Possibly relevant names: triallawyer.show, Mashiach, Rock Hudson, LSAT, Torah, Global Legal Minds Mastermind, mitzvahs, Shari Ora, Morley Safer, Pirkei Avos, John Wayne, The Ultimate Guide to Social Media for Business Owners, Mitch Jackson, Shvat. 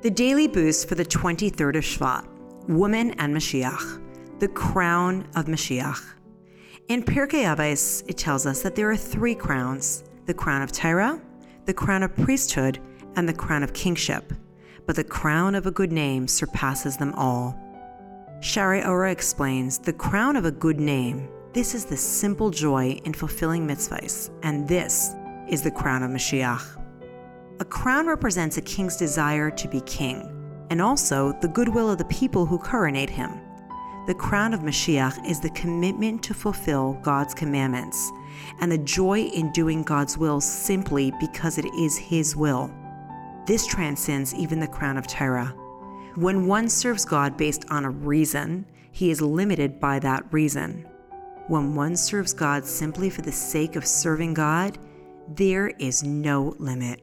The daily boost for the 23rd of Shvat, Woman and Mashiach, the crown of Mashiach. In Pirkei Avos, it tells us that there are three crowns, the crown of Torah, the crown of priesthood, and the crown of kingship. But the crown of a good name surpasses them all. Shari Ora explains, the crown of a good name, this is the simple joy in fulfilling mitzvahs, and this is the crown of Mashiach. A crown represents a king's desire to be king, and also the goodwill of the people who coronate him. The crown of Mashiach is the commitment to fulfill God's commandments, and the joy in doing God's will simply because it is His will. This transcends even the crown of Torah. When one serves God based on a reason, he is limited by that reason. When one serves God simply for the sake of serving God, there is no limit.